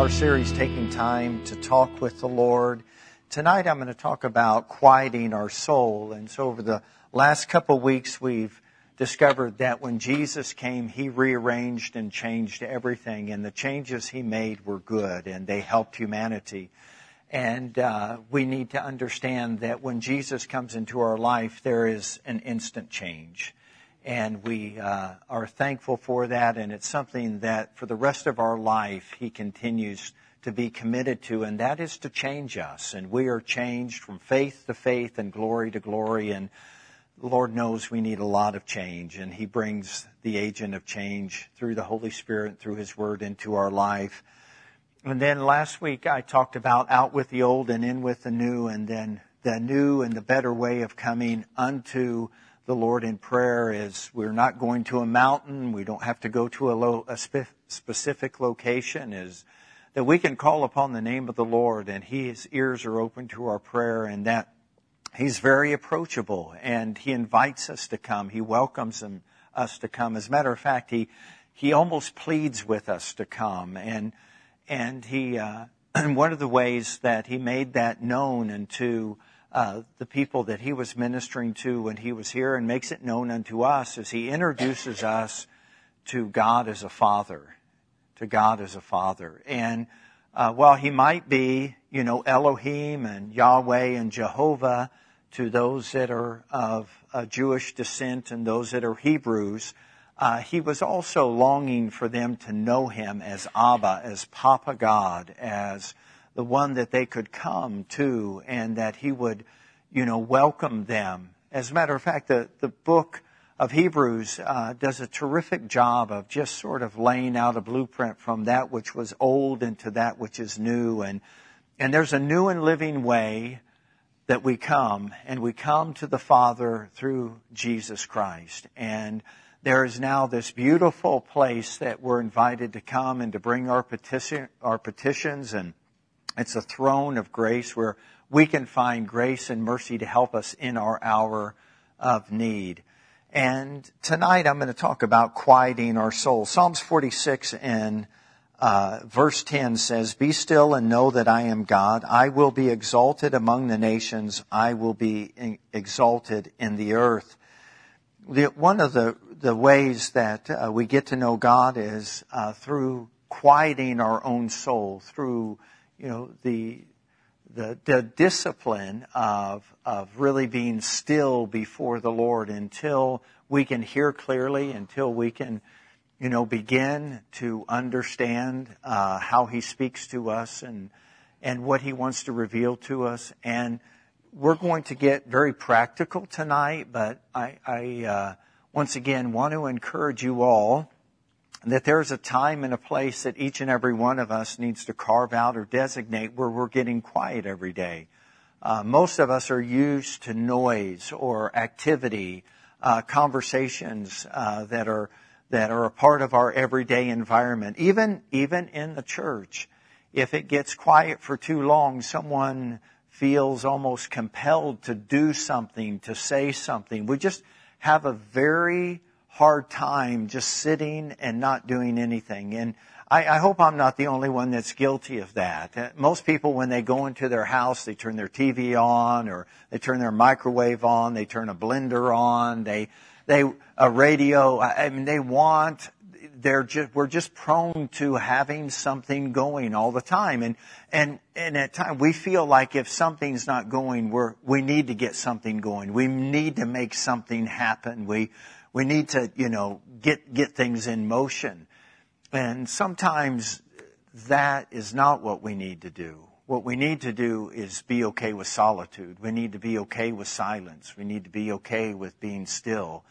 Our series, Taking Time to Talk with the Lord. Tonight I'm going to talk about quieting our soul. And so over the last couple of weeks, we've discovered that when Jesus came, He rearranged and changed everything. And the changes He made were good, and they helped humanity. And we need to understand that when Jesus comes into our life, there is an instant change. And we are thankful for that, and it's something that for the rest of our life He continues to be committed to, and that is to change us. And we are changed from faith to faith and glory to glory, and Lord knows we need a lot of change, and He brings the agent of change through the Holy Spirit, through His Word, into our life. And then last week I talked about out with the old and in with the new, and then the new and the better way of coming unto the Lord in prayer is we're not going to a mountain. We don't have to go to a specific location, is that we can call upon the name of the Lord, and His ears are open to our prayer, and that He's very approachable, and He invites us to come. He welcomes us to come. As a matter of fact, He almost pleads with us to come, and He one of the ways that He made that known unto the people that He was ministering to when He was here, and makes it known unto us, as He introduces us to God as a Father, to God as a Father. And while He might be, Elohim and Yahweh and Jehovah to those that are of Jewish descent and those that are Hebrews, He was also longing for them to know Him as Abba, as Papa God, as the one that they could come to, and that He would, welcome them. As a matter of fact, the book of Hebrews does a terrific job of just sort of laying out a blueprint from that which was old into that which is new. And there's a new and living way that we come, and we come to the Father through Jesus Christ. And there is now this beautiful place that we're invited to come and to bring our petitions, and it's a throne of grace where we can find grace and mercy to help us in our hour of need. And tonight I'm going to talk about quieting our soul. Psalms 46 and verse 10 says, "Be still and know that I am God. I will be exalted among the nations. I will be exalted in the earth." One of the ways that we get to know God is through quieting our own soul, through the discipline of really being still before the Lord until we can hear clearly, until we can, begin to understand how He speaks to us and what He wants to reveal to us. And we're going to get very practical tonight, but I once again want to encourage you all that there is a time and a place that each and every one of us needs to carve out or designate where we're getting quiet every day. Most of us are used to noise or activity, conversations that are a part of our everyday environment. Even in the church, if it gets quiet for too long, someone feels almost compelled to do something, to say something. We just have a very hard time just sitting and not doing anything. And I hope I'm not the only one that's guilty of that. Most people, when they go into their house, they turn their TV on, or they turn their microwave on, they turn a blender on, they a radio. I mean, we're just prone to having something going all the time. And at times we feel like if something's not going, we need to get something going. We need to make something happen. We need to, get things in motion. And sometimes that is not what we need to do. What we need to do is be okay with solitude. We need to be okay with silence. We need to be okay with being still.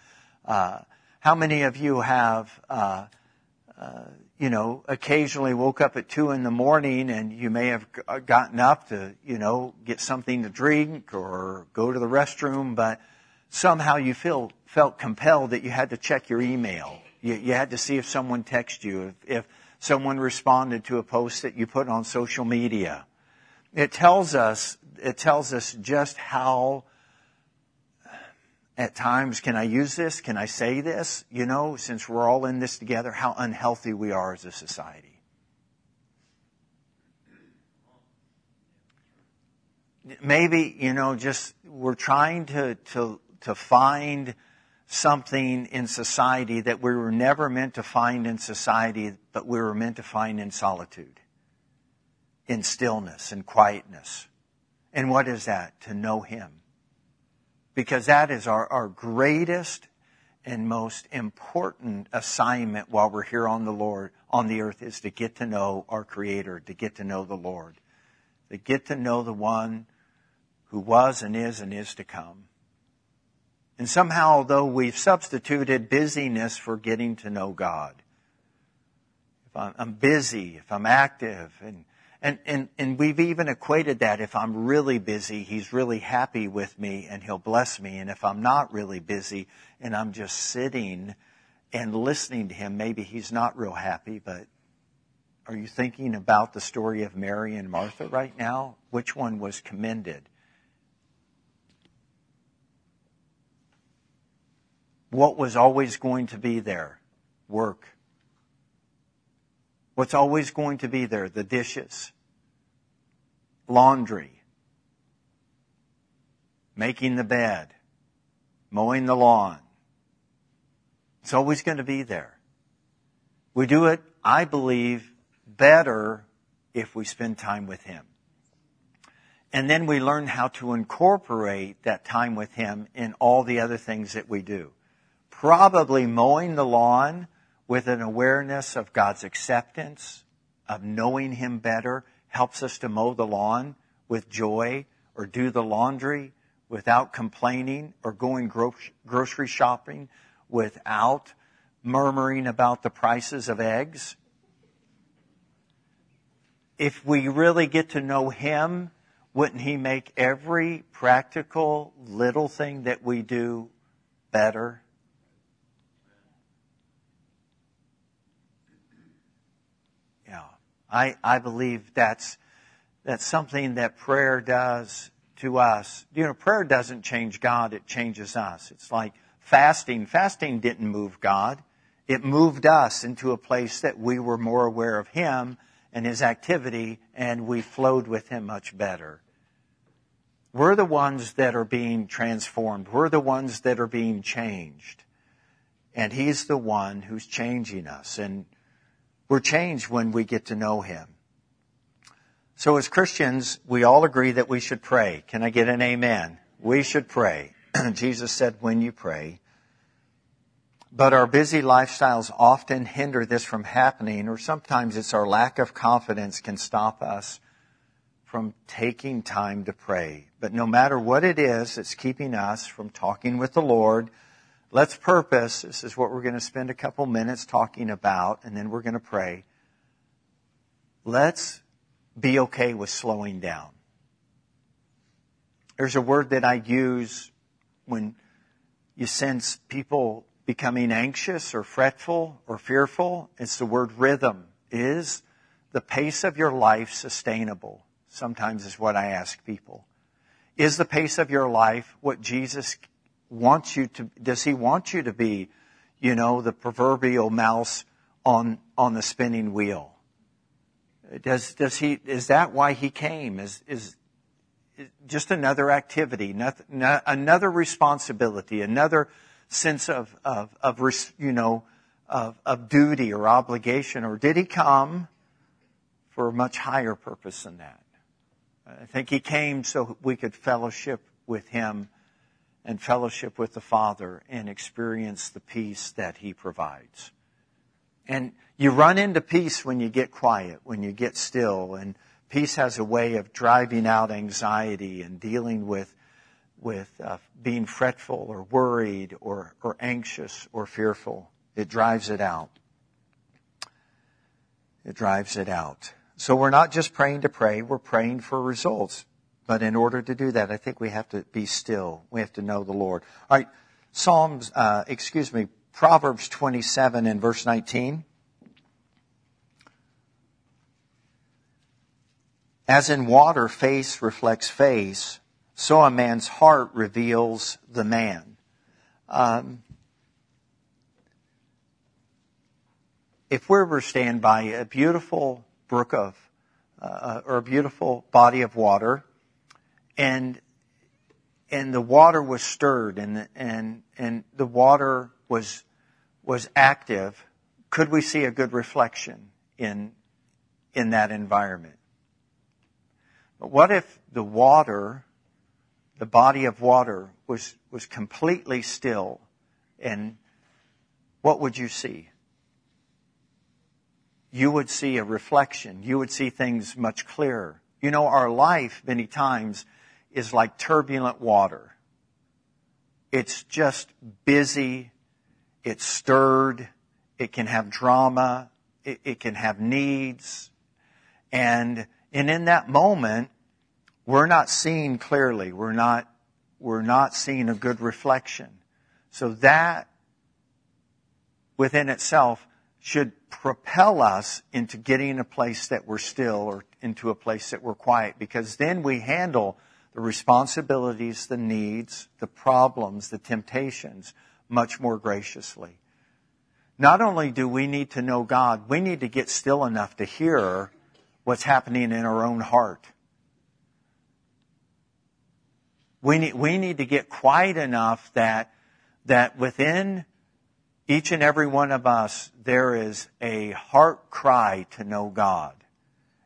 How many of you have, occasionally woke up at 2 a.m. and you may have gotten up to, get something to drink or go to the restroom, but somehow you felt compelled that you had to check your email. You had to see if someone texted you, if someone responded to a post that you put on social media. It tells us just how, at times, can I use this? Can I say this? Since we're all in this together, how unhealthy we are as a society. maybe, you know, just we're trying to find something in society that we were never meant to find in society, but we were meant to find in solitude, in stillness and quietness. And what is that? To know Him. Because that is our greatest and most important assignment while we're here on the earth, is to get to know our Creator, to get to know the Lord, to get to know the One who was and is to come. And somehow, although we've substituted busyness for getting to know God, if I'm busy, if I'm active, and we've even equated that, if I'm really busy, He's really happy with me and He'll bless me. And if I'm not really busy and I'm just sitting and listening to Him, maybe He's not real happy. But are you thinking about the story of Mary and Martha right now? Which one was commended? What was always going to be there? Work. What's always going to be there? The dishes. Laundry. Making the bed. Mowing the lawn. It's always going to be there. We do it, I believe, better if we spend time with Him. And then we learn how to incorporate that time with Him in all the other things that we do. Probably mowing the lawn with an awareness of God's acceptance, of knowing Him better, helps us to mow the lawn with joy, or do the laundry without complaining, or going grocery shopping without murmuring about the prices of eggs. If we really get to know Him, wouldn't He make every practical little thing that we do better? I believe that's something that prayer does to us. You know, prayer doesn't change God, it changes us. It's like fasting. Fasting didn't move God. It moved us into a place that we were more aware of Him and His activity, and we flowed with Him much better. We're the ones that are being transformed. We're the ones that are being changed. And He's the one who's changing us. And we're changed when we get to know Him. So as Christians, we all agree that we should pray. Can I get an amen? We should pray. Jesus said, when you pray. But our busy lifestyles often hinder this from happening, or sometimes it's our lack of confidence can stop us from taking time to pray. But no matter what it is that's keeping us from talking with the Lord, let's purpose, this is what we're going to spend a couple minutes talking about, and then we're going to pray. Let's be okay with slowing down. There's a word that I use when you sense people becoming anxious or fretful or fearful. It's the word rhythm. Is the pace of your life sustainable? Sometimes is what I ask people. Is the pace of your life what Jesus wants you to? Does He want you to be, you know, the proverbial mouse on the spinning wheel? Does He? Is that why He came? Is just another activity, another responsibility, another sense of duty or obligation? Or did He come for a much higher purpose than that? I think He came so we could fellowship with Him and fellowship with the Father and experience the peace that He provides. And you run into peace when you get quiet, when you get still. And peace has a way of driving out anxiety and dealing with being fretful or worried or anxious or fearful. It drives it out. It drives it out. So we're not just praying to pray, we're praying for results. But in order to do that, I think we have to be still. We have to know the Lord. All right, Proverbs 27 and verse 19. As in water, face reflects face, so a man's heart reveals the man. If we were to stand by a beautiful brook or a beautiful body of water, And the water was stirred, and the water was active. Could we see a good reflection in that environment? But what if the water, the body of water, was completely still, and what would you see? You would see a reflection. You would see things much clearer. You know, our life many times is like turbulent water. It's just busy. It's stirred. It can have drama. It can have needs. And in that moment, we're not seeing clearly. We're not seeing a good reflection. So that within itself should propel us into getting a place that we're still, or into a place that we're quiet, because then we handle the responsibilities, the needs, the problems, the temptations much more graciously. Not only do we need to know God, we need to get still enough to hear what's happening in our own heart. We need to get quiet enough that within each and every one of us, there is a heart cry to know God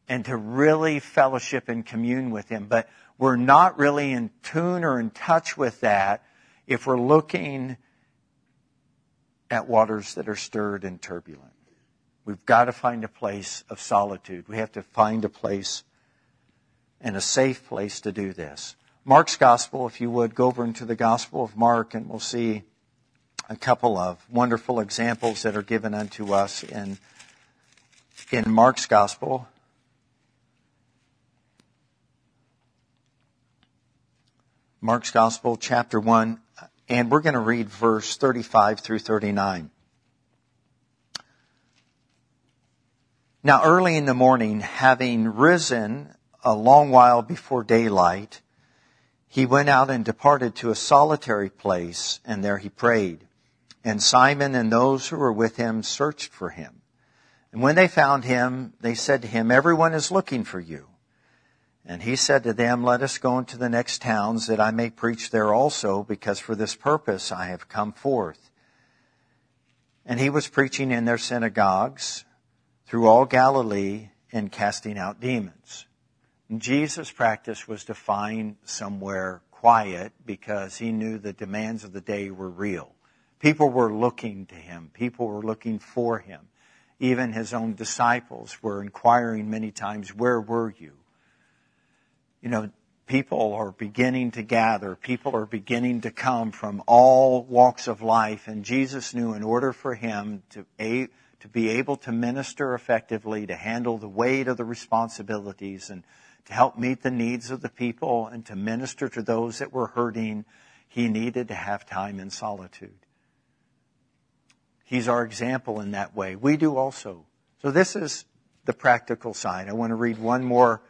and to really fellowship and commune with Him. But we're not really in tune or in touch with that if we're looking at waters that are stirred and turbulent. We've got to find a place of solitude. We have to find a place and a safe place to do this. Mark's Gospel, if you would, go over into the Gospel of Mark, and we'll see a couple of wonderful examples that are given unto us in Mark's Gospel. Mark's Gospel, chapter 1, and we're going to read verse 35 through 39. Now early in the morning, having risen a long while before daylight, he went out and departed to a solitary place, and there he prayed. And Simon and those who were with him searched for him. And when they found him, they said to him, "Everyone is looking for you." And he said to them, "Let us go into the next towns, that I may preach there also, because for this purpose I have come forth." And he was preaching in their synagogues through all Galilee, and casting out demons. And Jesus' practice was to find somewhere quiet, because he knew the demands of the day were real. People were looking to him. People were looking for him. Even his own disciples were inquiring many times, "Where were you?" You know, people are beginning to gather. People are beginning to come from all walks of life. And Jesus knew in order for him to be able to minister effectively, to handle the weight of the responsibilities and to help meet the needs of the people and to minister to those that were hurting, he needed to have time in solitude. He's our example in that way. We do also. So this is the practical side. I want to read one more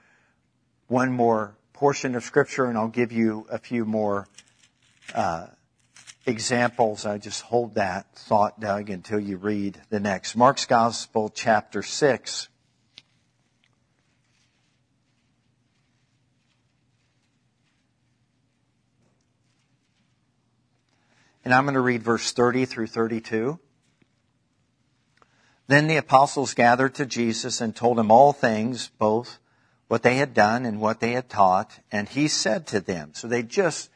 portion of Scripture, and I'll give you a few more examples. I just hold that thought, Doug, until you read the next. Mark's Gospel, chapter 6. And I'm going to read verse 30 through 32. Then the apostles gathered to Jesus and told him all things, both what they had done and what they had taught. And he said to them, so they just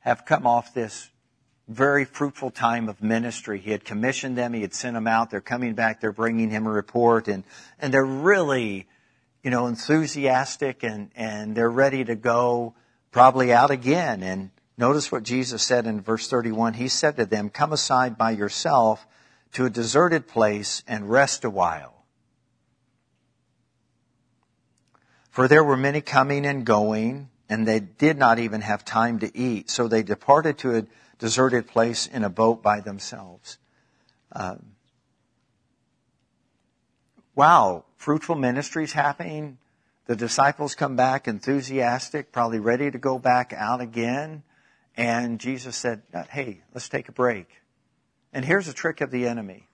have come off this very fruitful time of ministry. He had commissioned them. He had sent them out. They're coming back. They're bringing him a report. And they're really, you know, enthusiastic and they're ready to go, probably out again. And notice what Jesus said in verse 31. He said to them, "Come aside by yourself to a deserted place and rest a while." For there were many coming and going, and they did not even have time to eat. So they departed to a deserted place in a boat by themselves. Wow, fruitful ministries happening. The disciples come back enthusiastic, probably ready to go back out again. And Jesus said, "Hey, let's take a break." And here's a trick of the enemy.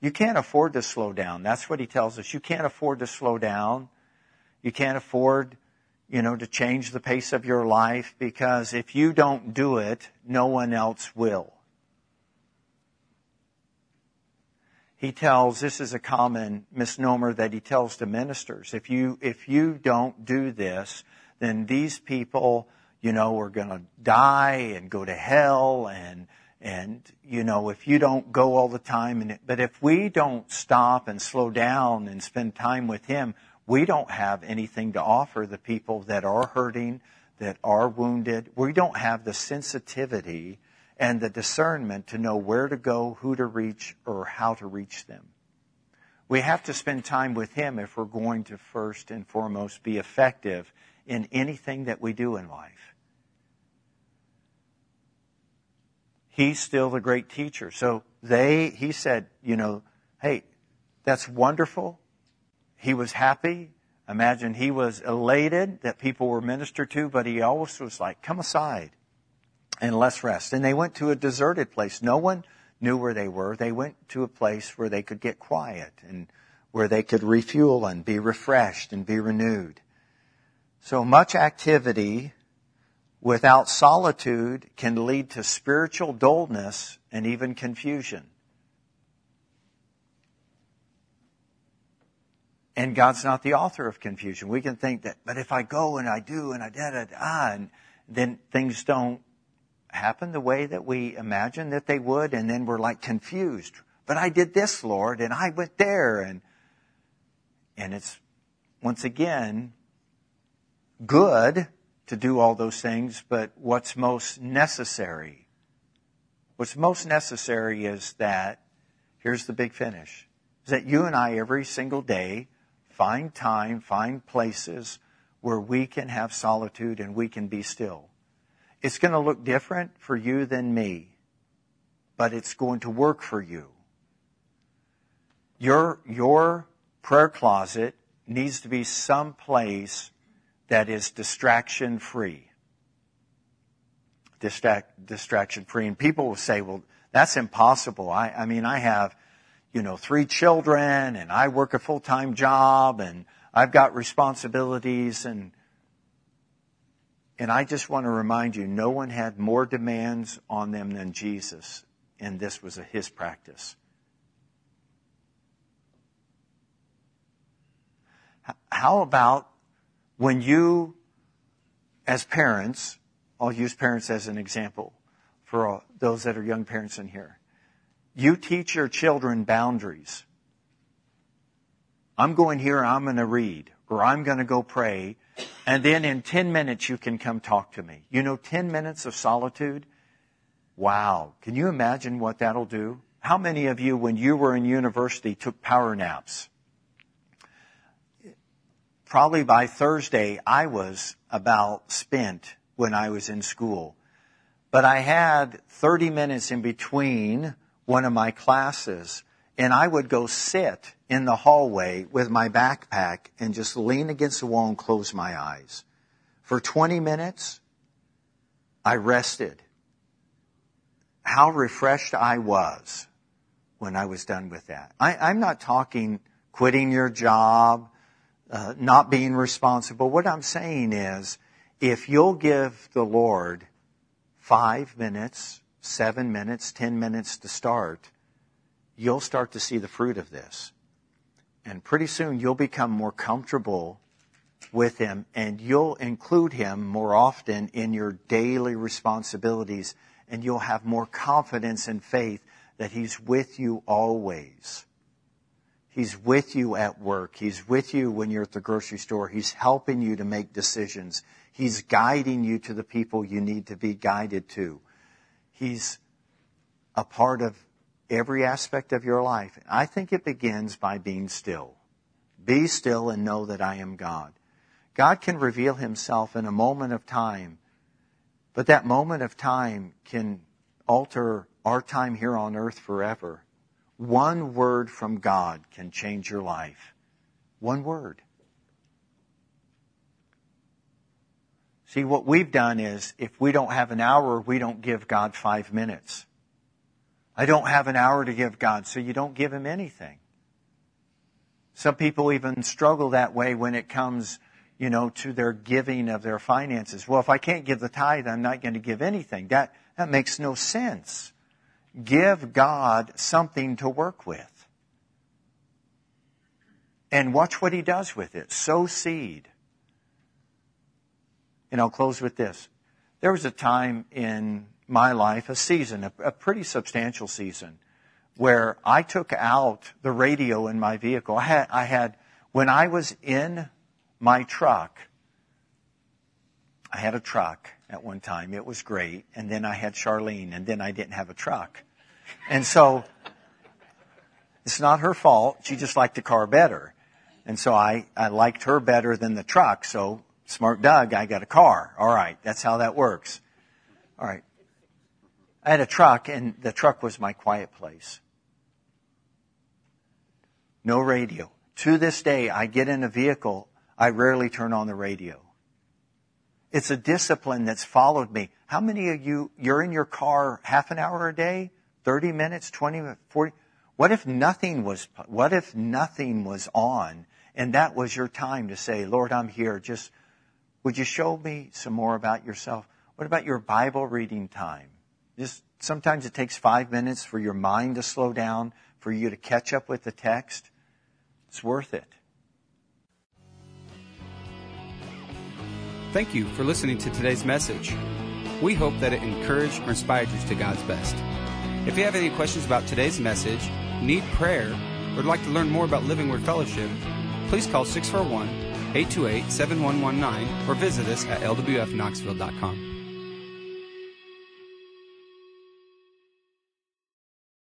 You can't afford to slow down. That's what he tells us. You can't afford to slow down. You can't afford to change the pace of your life, because if you don't do it, no one else will. He tells, this is a common misnomer that he tells to ministers, if you don't do this, then these people, are going to die and go to hell, and if you don't go all the time. But if we don't stop and slow down and spend time with Him, we don't have anything to offer the people that are hurting, that are wounded. We don't have the sensitivity and the discernment to know where to go, who to reach, or how to reach them. We have to spend time with Him if we're going to first and foremost be effective in anything that we do in life. He's still the great teacher. So he said, hey, that's wonderful. He was happy. Imagine he was elated that people were ministered to, but he also was like, come aside and let's rest. And they went to a deserted place. No one knew where they were. They went to a place where they could get quiet and where they could refuel and be refreshed and be renewed. So much activity without solitude can lead to spiritual dullness and even confusion. And God's not the author of confusion. We can think that, but if I go and I do and I da-da-da, and then things don't happen the way that we imagine that they would, and then we're like confused. But I did this, Lord, and I went there. And it's, once again, good to do all those things, but what's most necessary? What's most necessary is that, here's the big finish, is that you and I every single day find time, find places where we can have solitude and we can be still. It's going to look different for you than me, but it's going to work for you. Your prayer closet needs to be some place that is distraction-free. Distraction-free. And people will say, well, that's impossible. I have, 3 children, and I work a full-time job, and I've got responsibilities. And I just want to remind you, no one had more demands on them than Jesus. And this was His practice. How about when you, as parents, I'll use parents as an example for all those that are young parents in here, you teach your children boundaries. I'm going here, I'm going to read, or I'm going to go pray, and then in 10 minutes you can come talk to me. 10 minutes of solitude? Wow. Can you imagine what that'll do? How many of you, when you were in university, took power naps? Probably by Thursday, I was about spent when I was in school. But I had 30 minutes in between one of my classes, and I would go sit in the hallway with my backpack and just lean against the wall and close my eyes. For 20 minutes, I rested. How refreshed I was when I was done with that. I'm not talking quitting your job, not being responsible. What I'm saying is, if you'll give the Lord 5 minutes, 7 minutes, 10 minutes to start, you'll start to see the fruit of this. And pretty soon you'll become more comfortable with Him, and you'll include Him more often in your daily responsibilities, and you'll have more confidence and faith that He's with you always. He's with you at work. He's with you when you're at the grocery store. He's helping you to make decisions. He's guiding you to the people you need to be guided to. He's a part of every aspect of your life. I think it begins by being still. Be still and know that I am God. God can reveal Himself in a moment of time, but that moment of time can alter our time here on earth forever. One word from God can change your life. One word. See, what we've done is, if we don't have an hour, we don't give God 5 minutes. I don't have an hour to give God, so you don't give Him anything. Some people even struggle that way when it comes you know, to their giving of their finances. Well, if I can't give the tithe, I'm not going to give anything. That makes no sense. Give God something to work with. And watch what he does with it. Sow seed. And I'll close with this. There was a time in my life, a season, a pretty substantial season, where I took out the radio in my vehicle. I had when I was in my truck, I had a truck at one time. It was great. And then I had Charlene, and then I didn't have a truck. And so it's not her fault. She just liked the car better. And so I liked her better than the truck. So smart Doug, I got a car. All right. That's how that works. All right. I had a truck, and the truck was my quiet place. No radio. To this day, I get in a vehicle, I rarely turn on the radio. It's a discipline that's followed me. How many of you're in your car half an hour a day, 30 minutes, 20, 40? What if nothing was on, and that was your time to say, Lord, I'm here. Just, would you show me some more about yourself? What about your Bible reading time? Just sometimes it takes 5 minutes for your mind to slow down, for you to catch up with the text. It's worth it. Thank you for listening to today's message. We hope that it encouraged or inspired you to God's best. If you have any questions about today's message, need prayer, or would like to learn more about Living Word Fellowship, please call 641-828-7119 or visit us at lwfknoxville.com.